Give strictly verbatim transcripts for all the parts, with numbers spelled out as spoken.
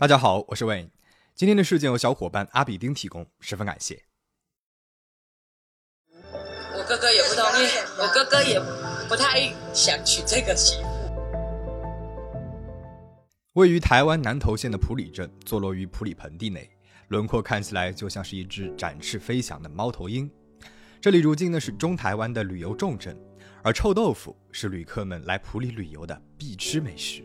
大家好，我是 Wayne。 今天的事件由小伙伴阿比丁提供，十分感谢。我哥哥也不同意，我哥哥也不太想娶这个媳妇。位于台湾南投县的埔里镇，坐落于埔里盆地内，轮廓看起来就像是一只展翅飞翔的猫头鹰。这里如今呢是中台湾的旅游重镇，而臭豆腐是旅客们来埔里旅游的必吃美食。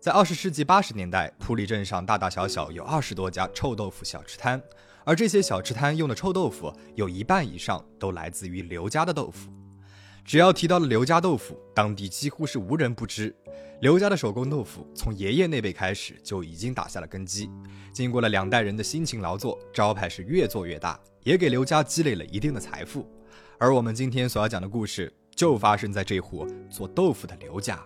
在二十世纪八十年代，埔里镇上大大小小有二十多家臭豆腐小吃摊，而这些小吃摊用的臭豆腐有一半以上都来自于刘家的豆腐。只要提到了刘家豆腐，当地几乎是无人不知。刘家的手工豆腐从爷爷那辈开始就已经打下了根基，经过了两代人的辛勤劳作，招牌是越做越大，也给刘家积累了一定的财富。而我们今天所要讲的故事，就发生在这户做豆腐的刘家。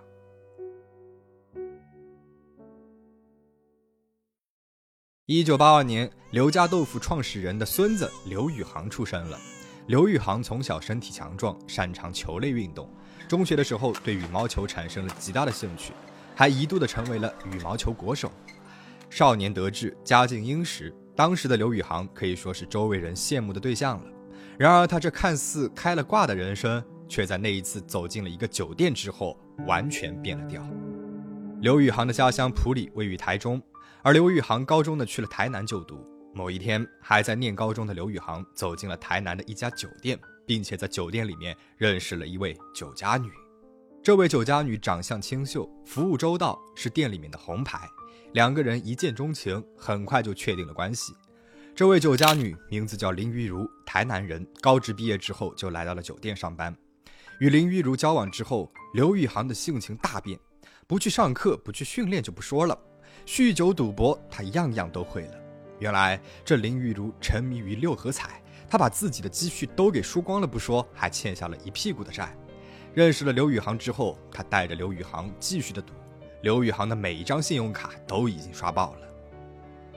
一九八二年，刘家豆腐创始人的孙子刘宇航出生了。刘宇航从小身体强壮，擅长球类运动，中学的时候对羽毛球产生了极大的兴趣，还一度的成为了羽毛球国手。少年得志，家境殷实，当时的刘宇航可以说是周围人羡慕的对象了。然而他这看似开了挂的人生，却在那一次走进了一个酒店之后完全变了调。刘宇航的家乡埔里位于台中，而刘宇航高中呢去了台南就读。某一天，还在念高中的刘宇航走进了台南的一家酒店，并且在酒店里面认识了一位酒家女。这位酒家女长相清秀，服务周到，是店里面的红牌。两个人一见钟情，很快就确定了关系。这位酒家女名字叫林于如，台南人，高职毕业之后就来到了酒店上班。与林于如交往之后，刘宇航的性情大变，不去上课，不去训练就不说了，酗酒赌博他样样都会了。原来这林玉如沉迷于六合彩，他把自己的积蓄都给输光了不说，还欠下了一屁股的债。认识了刘宇航之后，他带着刘宇航继续的赌，刘宇航的每一张信用卡都已经刷爆了。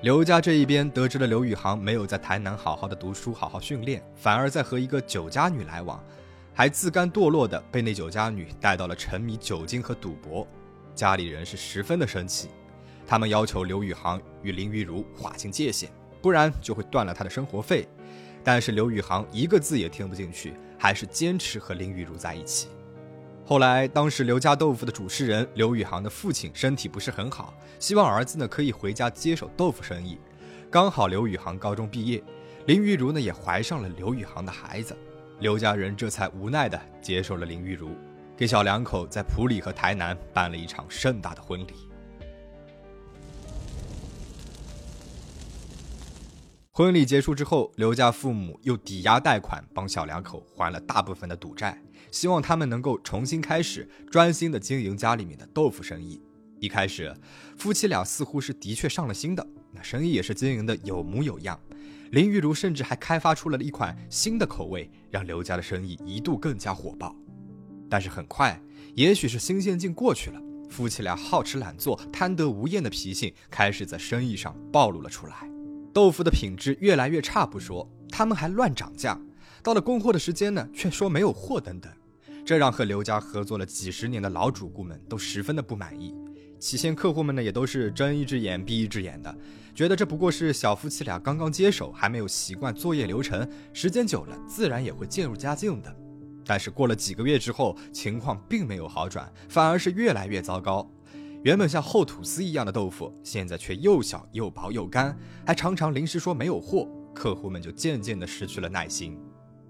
刘家这一边得知了刘宇航没有在台南好好的读书好好训练，反而在和一个酒家女来往，还自甘堕落的被那酒家女带到了沉迷酒精和赌博。家里人是十分的生气，他们要求刘宇航与林玉如划清界限，不然就会断了他的生活费。但是刘宇航一个字也听不进去，还是坚持和林玉如在一起。后来当时刘家豆腐的主持人刘宇航的父亲身体不是很好，希望儿子呢可以回家接手豆腐生意。刚好刘宇航高中毕业，林玉如呢也怀上了刘宇航的孩子，刘家人这才无奈的接受了林玉如，给小两口在埔里和台南办了一场盛大的婚礼。婚礼结束之后，刘家父母又抵押贷款帮小两口还了大部分的赌债，希望他们能够重新开始，专心的经营家里面的豆腐生意。一开始，夫妻俩似乎是的确上了心的，那生意也是经营的有模有样。林玉如甚至还开发出了一款新的口味，让刘家的生意一度更加火爆。但是很快，也许是新鲜劲过去了，夫妻俩好吃懒做、贪得无厌的脾性开始在生意上暴露了出来。豆腐的品质越来越差不说，他们还乱涨价，到了供货的时间呢，却说没有货等等，这让和刘家合作了几十年的老主顾们都十分的不满意。起先客户们呢也都是睁一只眼闭一只眼的，觉得这不过是小夫妻俩刚刚接手，还没有习惯作业流程，时间久了自然也会渐入佳境的。但是过了几个月之后，情况并没有好转，反而是越来越糟糕。原本像厚吐司一样的豆腐，现在却又小又薄又干，还常常临时说没有货，客户们就渐渐地失去了耐心。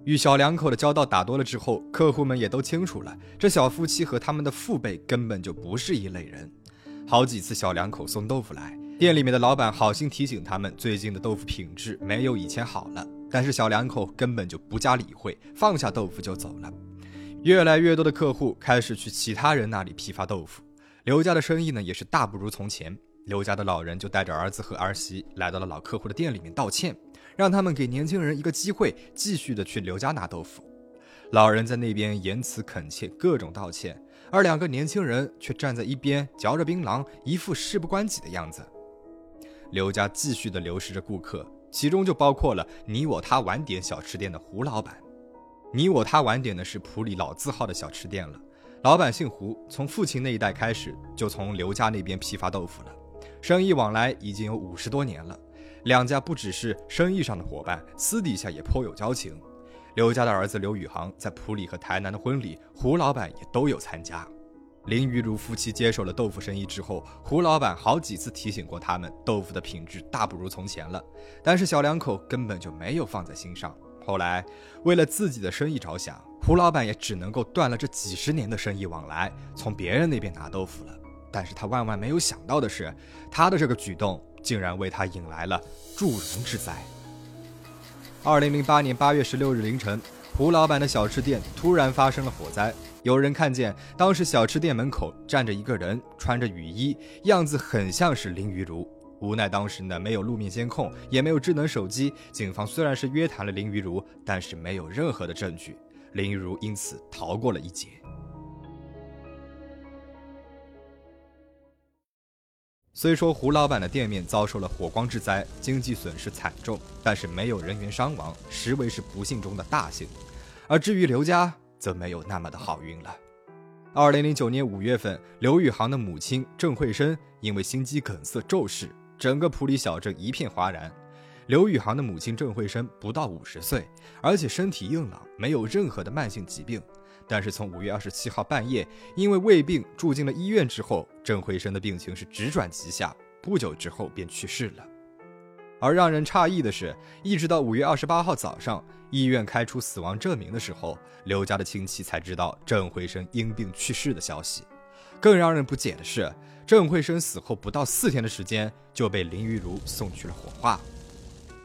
与小两口的交道打多了之后，客户们也都清楚了，这小夫妻和他们的父辈根本就不是一类人。好几次小两口送豆腐来，店里面的老板好心提醒他们，最近的豆腐品质没有以前好了，但是小两口根本就不加理会，放下豆腐就走了。越来越多的客户开始去其他人那里批发豆腐，刘家的生意呢也是大不如从前。刘家的老人就带着儿子和儿媳来到了老客户的店里面道歉，让他们给年轻人一个机会，继续的去刘家拿豆腐。老人在那边言辞恳切，各种道歉，而两个年轻人却站在一边嚼着槟榔，一副事不关己的样子。刘家继续的流失着顾客，其中就包括了你我他晚点小吃店的胡老板。你我他晚点呢是埔里老字号的小吃店了，老板姓胡，从父亲那一代开始就从刘家那边批发豆腐了。生意往来已经有五十多年了，两家不只是生意上的伙伴，私底下也颇有交情。刘家的儿子刘宇航在普里和台南的婚礼，胡老板也都有参加。林于如夫妻接手了豆腐生意之后，胡老板好几次提醒过他们，豆腐的品质大不如从前了，但是小两口根本就没有放在心上。后来为了自己的生意着想，胡老板也只能够断了这几十年的生意往来，从别人那边拿豆腐了。但是他万万没有想到的是，他的这个举动竟然为他引来了助人之灾。二零零八年八月十六日凌晨，胡老板的小吃店突然发生了火灾，有人看见当时小吃店门口站着一个人，穿着雨衣，样子很像是林于如。无奈当时呢没有路面监控，也没有智能手机，警方虽然是约谈了林于如，但是没有任何的证据，林于如因此逃过了一劫。虽说胡老板的店面遭受了火光之灾，经济损失惨重，但是没有人员伤亡，实为是不幸中的大幸。而至于刘家，则没有那么的好运了。二零零九年五月份，刘宇航的母亲郑慧生因为心肌梗塞骤逝，整个普里小镇一片哗然。刘宇航的母亲郑慧生不到五十岁，而且身体硬朗，没有任何的慢性疾病。但是从五月二十七号半夜，因为胃病住进了医院之后，郑慧生的病情是直转急下，不久之后便去世了。而让人诧异的是，一直到五月二十八号早上，医院开出死亡证明的时候，刘家的亲戚才知道郑慧生因病去世的消息。更让人不解的是，郑慧生死后不到四天的时间，就被林于如送去了火化。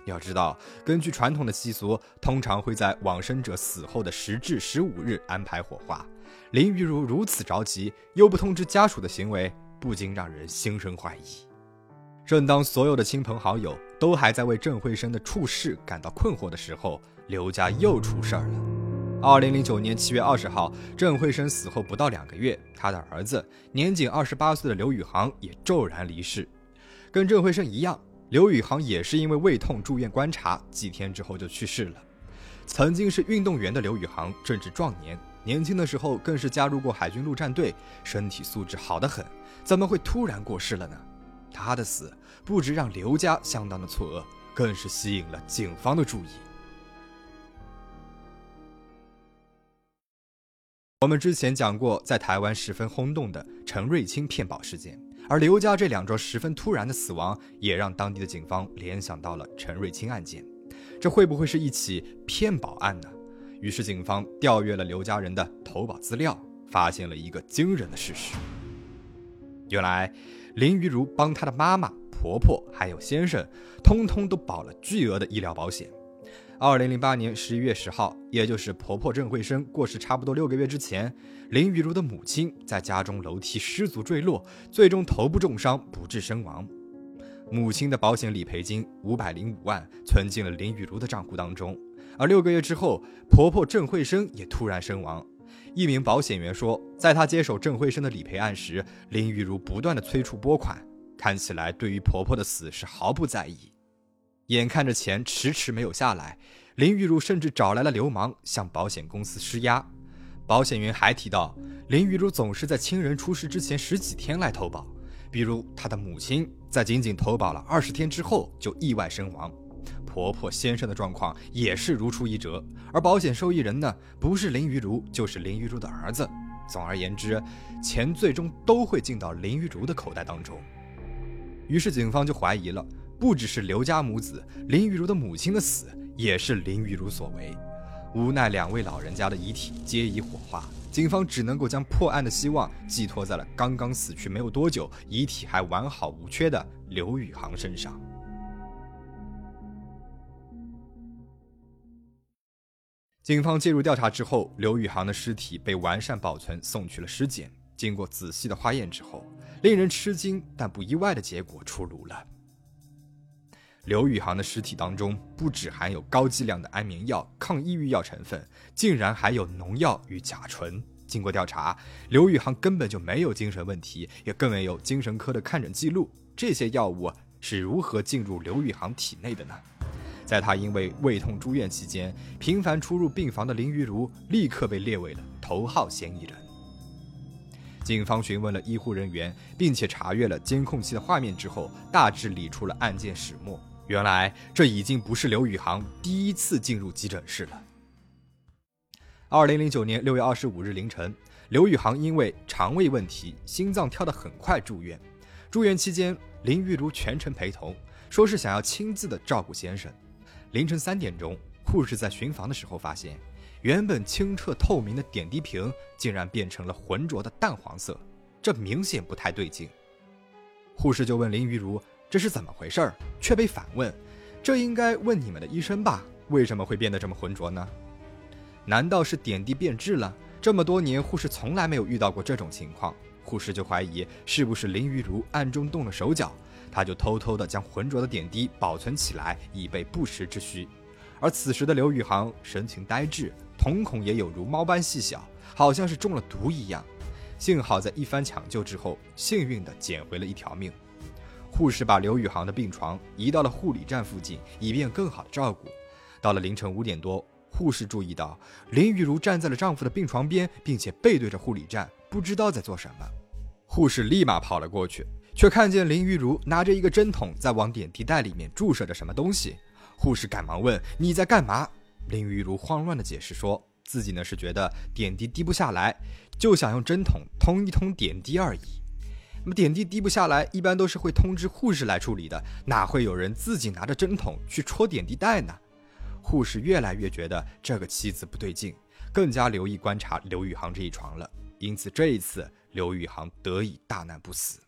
要知道，根据传统的习俗，通常会在往生者死后的十至十五日安排火化。林于如如此着急，又不通知家属的行为，不禁让人心生怀疑。正当所有的亲朋好友都还在为郑慧生的处事感到困惑的时候，刘家又出事儿了。二零零九年七月二十号，郑慧生死后不到两个月，他的儿子年仅二十八岁的刘宇航也骤然离世。跟郑慧生一样，刘宇航也是因为胃痛住院观察，几天之后就去世了。曾经是运动员的刘宇航正值壮年，年轻的时候更是加入过海军陆战队，身体素质好得很，怎么会突然过世了呢？他的死不止让刘家相当的错愕，更是吸引了警方的注意。我们之前讲过在台湾十分轰动的陈瑞清骗保事件，而刘家这两桩十分突然的死亡，也让当地的警方联想到了陈瑞清案件，这会不会是一起骗保案呢？于是警方调阅了刘家人的投保资料，发现了一个惊人的事实。原来林于如帮她的妈妈、婆婆还有先生通通都保了巨额的医疗保险。二零零八年十一月十号，也就是婆婆郑慧生过世差不多六个月之前，林于如的母亲在家中楼梯失足坠落，最终头部重伤不治身亡。母亲的保险理赔金五百零五万存进了林于如的账户当中，而六个月之后，婆婆郑慧生也突然身亡。一名保险员说，在她接手郑慧生的理赔案时，林于如不断的催促拨款，看起来对于婆婆的死是毫不在意。眼看着钱迟迟没有下来，林于如甚至找来了流氓向保险公司施压。保险员还提到，林于如总是在亲人出事之前十几天来投保，比如她的母亲在仅仅投保了二十天之后就意外身亡，婆婆先生的状况也是如出一辙，而保险受益人呢，不是林于如就是林于如的儿子。总而言之，钱最终都会进到林于如的口袋当中。于是警方就怀疑了，不只是刘家母子，林于如的母亲的死也是林于如所为。无奈两位老人家的遗体皆已火化，警方只能够将破案的希望寄托在了刚刚死去没有多久，遗体还完好无缺的刘宇航身上。警方介入调查之后，刘宇航的尸体被完善保存，送去了尸检。经过仔细的化验之后，令人吃惊但不意外的结果出炉了。刘宇航的尸体当中不只含有高剂量的安眠药、抗抑郁药成分，竟然还有农药与甲醇。经过调查，刘宇航根本就没有精神问题，也更没有精神科的看诊记录。这些药物是如何进入刘宇航体内的呢？在他因为胃痛住院期间，频繁出入病房的林于如立刻被列为了头号嫌疑人。警方询问了医护人员，并且查阅了监控器的画面之后，大致理出了案件始末。原来这已经不是刘宇航第一次进入急诊室了。二零零九年六月二十五日凌晨，刘宇航因为肠胃问题，心脏跳得很快住院。住院期间，林玉如全程陪同，说是想要亲自的照顾先生。凌晨三点钟，护士在巡房的时候发现，原本清澈透明的点滴瓶竟然变成了浑浊的淡黄色，这明显不太对劲。护士就问林玉如这是怎么回事，却被反问，这应该问你们的医生吧，为什么会变得这么浑浊呢？难道是点滴变质了？这么多年护士从来没有遇到过这种情况，护士就怀疑是不是林玉如暗中动了手脚，她就偷偷地将浑浊的点滴保存起来，以备不时之需。而此时的刘宇航神情呆滞，瞳孔也有如猫般细小，好像是中了毒一样。幸好在一番抢救之后，幸运地捡回了一条命。护士把刘宇航的病床移到了护理站附近，以便更好的照顾。到了凌晨五点多，护士注意到林玉如站在了丈夫的病床边，并且背对着护理站，不知道在做什么。护士立马跑了过去，却看见林玉如拿着一个针筒在往点滴袋里面注射着什么东西。护士赶忙问，你在干嘛？林玉如慌乱地解释说，自己呢是觉得点滴滴不下来，就想用针筒通一通点滴而已。那么点滴滴不下来一般都是会通知护士来处理的，哪会有人自己拿着针筒去戳点滴袋呢？护士越来越觉得这个妻子不对劲，更加留意观察刘宇航这一床了。因此这一次刘宇航得以大难不死。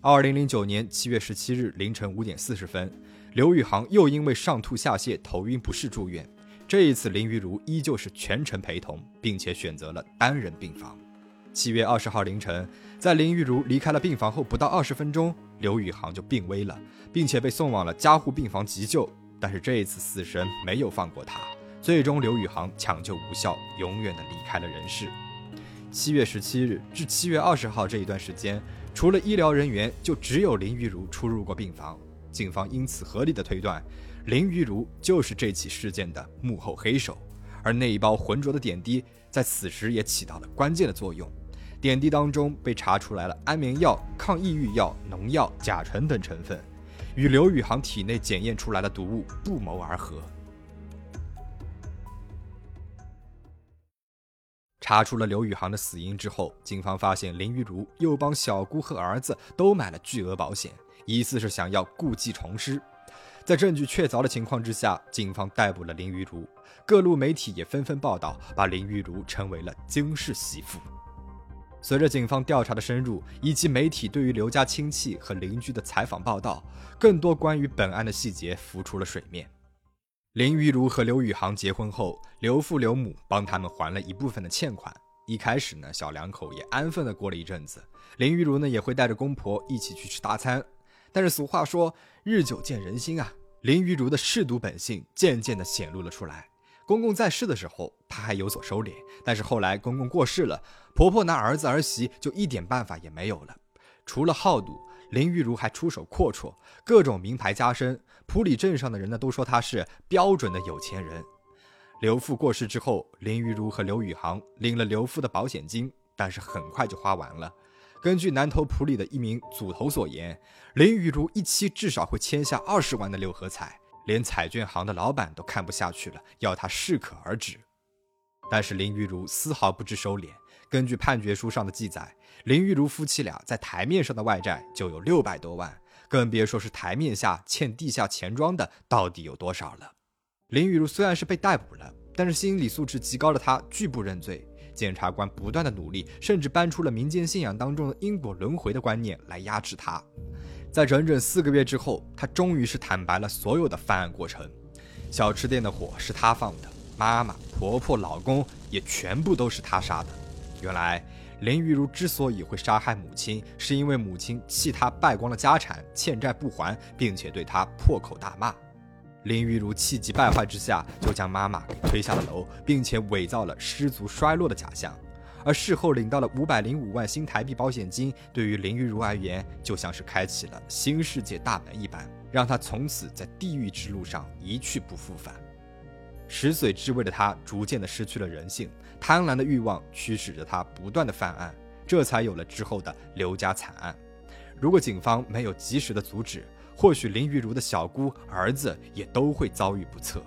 二零零九年七月十七日凌晨五点四十分，刘宇航又因为上吐下泻、头晕不适住院。这一次林玉如依旧是全程陪同，并且选择了单人病房。七月二十号凌晨，在林玉如离开了病房后不到二十分钟，刘宇航就病危了，并且被送往了加护病房急救。但是这一次死神没有放过他，最终刘宇航抢救无效，永远的离开了人世。七月十七日至七月二十号这一段时间，除了医疗人员，就只有林玉如出入过病房。警方因此合理的推断，林玉如就是这起事件的幕后黑手，而那一包浑浊的点滴在此时也起到了关键的作用。点滴当中被查出来了安眠药、抗抑郁药、农药、甲醇等成分，与刘宇航体内检验出来的毒物不谋而合。查出了刘宇航的死因之后，警方发现林玉如又帮小姑和儿子都买了巨额保险，疑似是想要故技重施。在证据确凿的情况之下，警方逮捕了林玉如，各路媒体也纷纷报道，把林玉如称为了金氏媳妇。随着警方调查的深入，以及媒体对于刘家亲戚和邻居的采访报道，更多关于本案的细节浮出了水面。林玉如和刘宇航结婚后，刘父刘母帮他们还了一部分的欠款。一开始呢，小两口也安分的过了一阵子，林玉如呢也会带着公婆一起去吃大餐。但是俗话说，日久见人心啊，林玉如的嗜赌本性渐渐的显露了出来。公公在世的时候，她还有所收敛，但是后来公公过世了，婆婆拿儿子儿媳就一点办法也没有了。除了好赌，林玉如还出手阔绰，各种名牌加身，普里镇上的人呢都说她是标准的有钱人。刘父过世之后，林玉如和刘宇航领了刘父的保险金，但是很快就花完了。根据南头普里的一名组头所言，林玉如一期至少会签下二十万的六合彩，连彩券行的老板都看不下去了，要他适可而止。但是林玉如丝毫不知收敛，根据判决书上的记载，林玉如夫妻俩在台面上的外债就有六百多万，更别说是台面下欠地下钱庄的到底有多少了。林玉如虽然是被逮捕了，但是心理素质极高的她拒不认罪。检察官不断的努力，甚至搬出了民间信仰当中的因果轮回的观念来压制她。在整整四个月之后，她终于是坦白了所有的犯案过程。小吃店的火是她放的，妈妈、婆婆、老公也全部都是她杀的。原来林玉如之所以会杀害母亲，是因为母亲气她败光了家产，欠债不还，并且对她破口大骂。林玉如气急败坏之下，就将妈妈给推下了楼，并且伪造了失足摔落的假象。而事后领到了五百零五万新台币保险金，对于林玉如而言，就像是开启了新世界大门一般，让她从此在地狱之路上一去不复返。食髓知味的她逐渐的失去了人性，贪婪的欲望驱使着她不断的犯案，这才有了之后的刘家惨案。如果警方没有及时的阻止，或许林玉如的小姑、儿子也都会遭遇不测。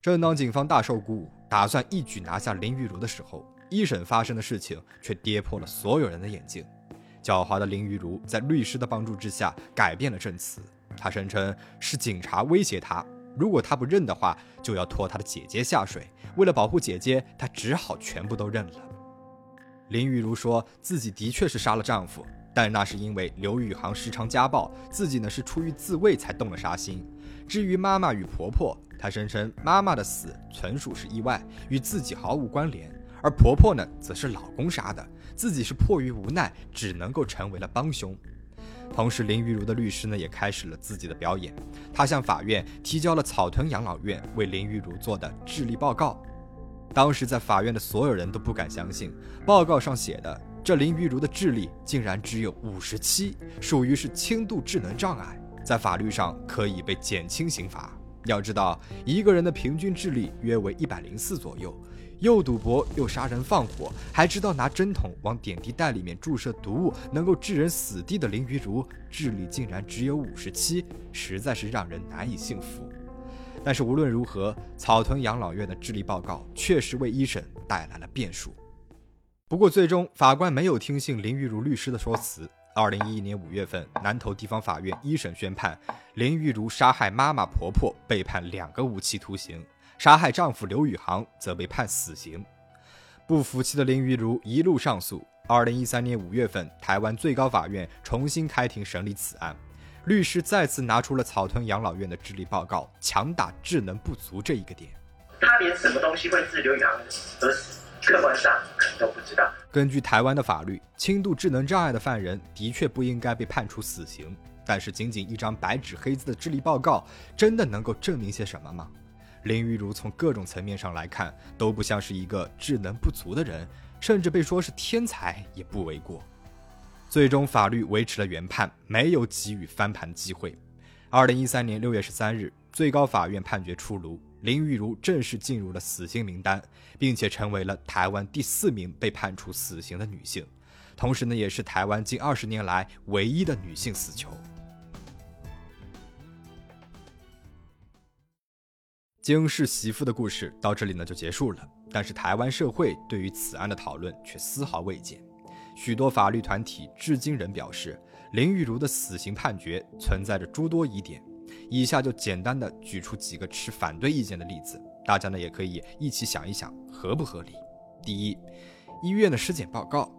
正当警方大受鼓舞，打算一举拿下林玉如的时候，一审发生的事情却跌破了所有人的眼镜。狡猾的林玉如在律师的帮助之下改变了证词，他声称是警察威胁他，如果他不认的话，就要拖他的姐姐下水。为了保护姐姐，他只好全部都认了。林玉如说自己的确是杀了丈夫，但那是因为刘宇航时常家暴，自己呢是出于自卫才动了杀心。至于妈妈与婆婆，她声称妈妈的死纯属是意外，与自己毫无关联，而婆婆呢则是老公杀的，自己是迫于无奈，只能够成为了帮凶。同时，林玉如的律师呢也开始了自己的表演，他向法院提交了草屯养老院为林玉如做的智力报告。当时在法院的所有人都不敢相信，报告上写的这林玉如的智力竟然只有五十七，属于是轻度智能障碍，在法律上可以被减轻刑罚。要知道，一个人的平均智力约为一百零四左右，又赌博又杀人放火，还知道拿针筒往点滴袋里面注射毒物能够致人死地的林玉如，智力竟然只有五十七，实在是让人难以信服。但是无论如何，草屯养老院的智力报告确实为一审带来了变数。不过最终法官没有听信林玉如律师的说辞。二零一一年五月份，南投地方法院一审宣判，林玉如杀害妈妈婆婆被判两个无期徒刑，杀害丈夫刘宇航则被判死刑。不服气的林玉如一路上诉。二零一三年五月份，台湾最高法院重新开庭审理此案，律师再次拿出了草屯养老院的智力报告，强打智能不足这一个点。他连什么东西会致刘宇航而死，客观上可能都不知道。根据台湾的法律，轻度智能障碍的犯人的确不应该被判处死刑，但是仅仅一张白纸黑字的智力报告，真的能够证明些什么吗？林玉如从各种层面上来看，都不像是一个智能不足的人，甚至被说是天才也不为过。最终法律维持了原判，没有给予翻盘机会。二零一三年六月十三日，最高法院判决出炉，林玉如正式进入了死刑名单，并且成为了台湾第四名被判处死刑的女性，同时呢，也是台湾近二十年来唯一的女性死囚。惊世媳妇的故事到这里呢就结束了，但是台湾社会对于此案的讨论却丝毫未减。许多法律团体至今仍表示，林玉如的死刑判决存在着诸多疑点。以下就简单的举出几个持反对意见的例子，大家呢也可以一起想一想合不合理。第一，医院的尸检报告。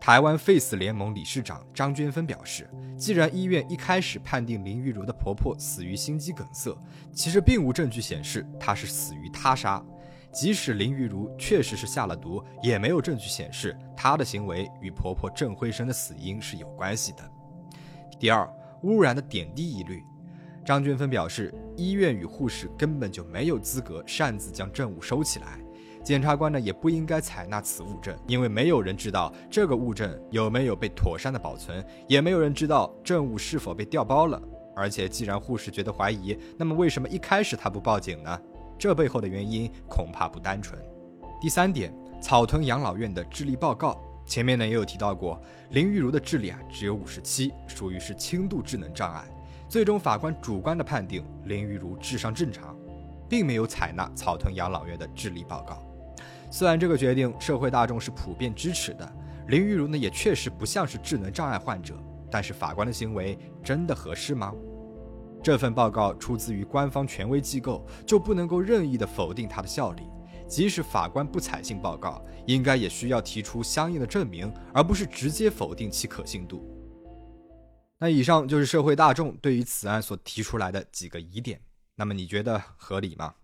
台湾废死联盟理事长张娟芬表示，既然医院一开始判定林玉如的婆婆死于心肌梗塞，其实并无证据显示她是死于他杀。即使林玉如确实是下了毒，也没有证据显示她的行为与婆婆郑辉生的死因是有关系的。第二，污染的点滴疑虑。张娟芬表示，医院与护士根本就没有资格擅自将证物收起来，检察官呢也不应该采纳此物证，因为没有人知道这个物证有没有被妥善的保存，也没有人知道证物是否被调包了。而且既然护士觉得怀疑，那么为什么一开始她不报警呢？这背后的原因恐怕不单纯。第三点，草屯养老院的智力报告。前面呢也有提到过，林玉如的智力啊只有五十七，属于是轻度智能障碍。最终法官主观的判定林玉如智商正常，并没有采纳草屯养老院的智力报告。虽然这个决定社会大众是普遍支持的，林玉如呢也确实不像是智能障碍患者，但是法官的行为真的合适吗？这份报告出自于官方权威机构，就不能够任意的否定它的效力。即使法官不采信报告，应该也需要提出相应的证明，而不是直接否定其可信度。那以上就是社会大众对于此案所提出来的几个疑点，那么你觉得合理吗？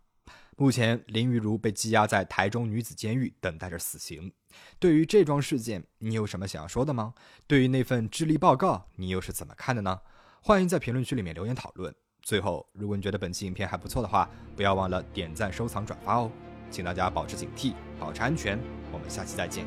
目前林玉如被羁押在台中女子监狱，等待着死刑。对于这桩事件，你有什么想要说的吗？对于那份智力报告，你又是怎么看的呢？欢迎在评论区里面留言讨论。最后，如果你觉得本期影片还不错的话，不要忘了点赞、收藏、转发哦。请大家保持警惕，保持安全。我们下期再见。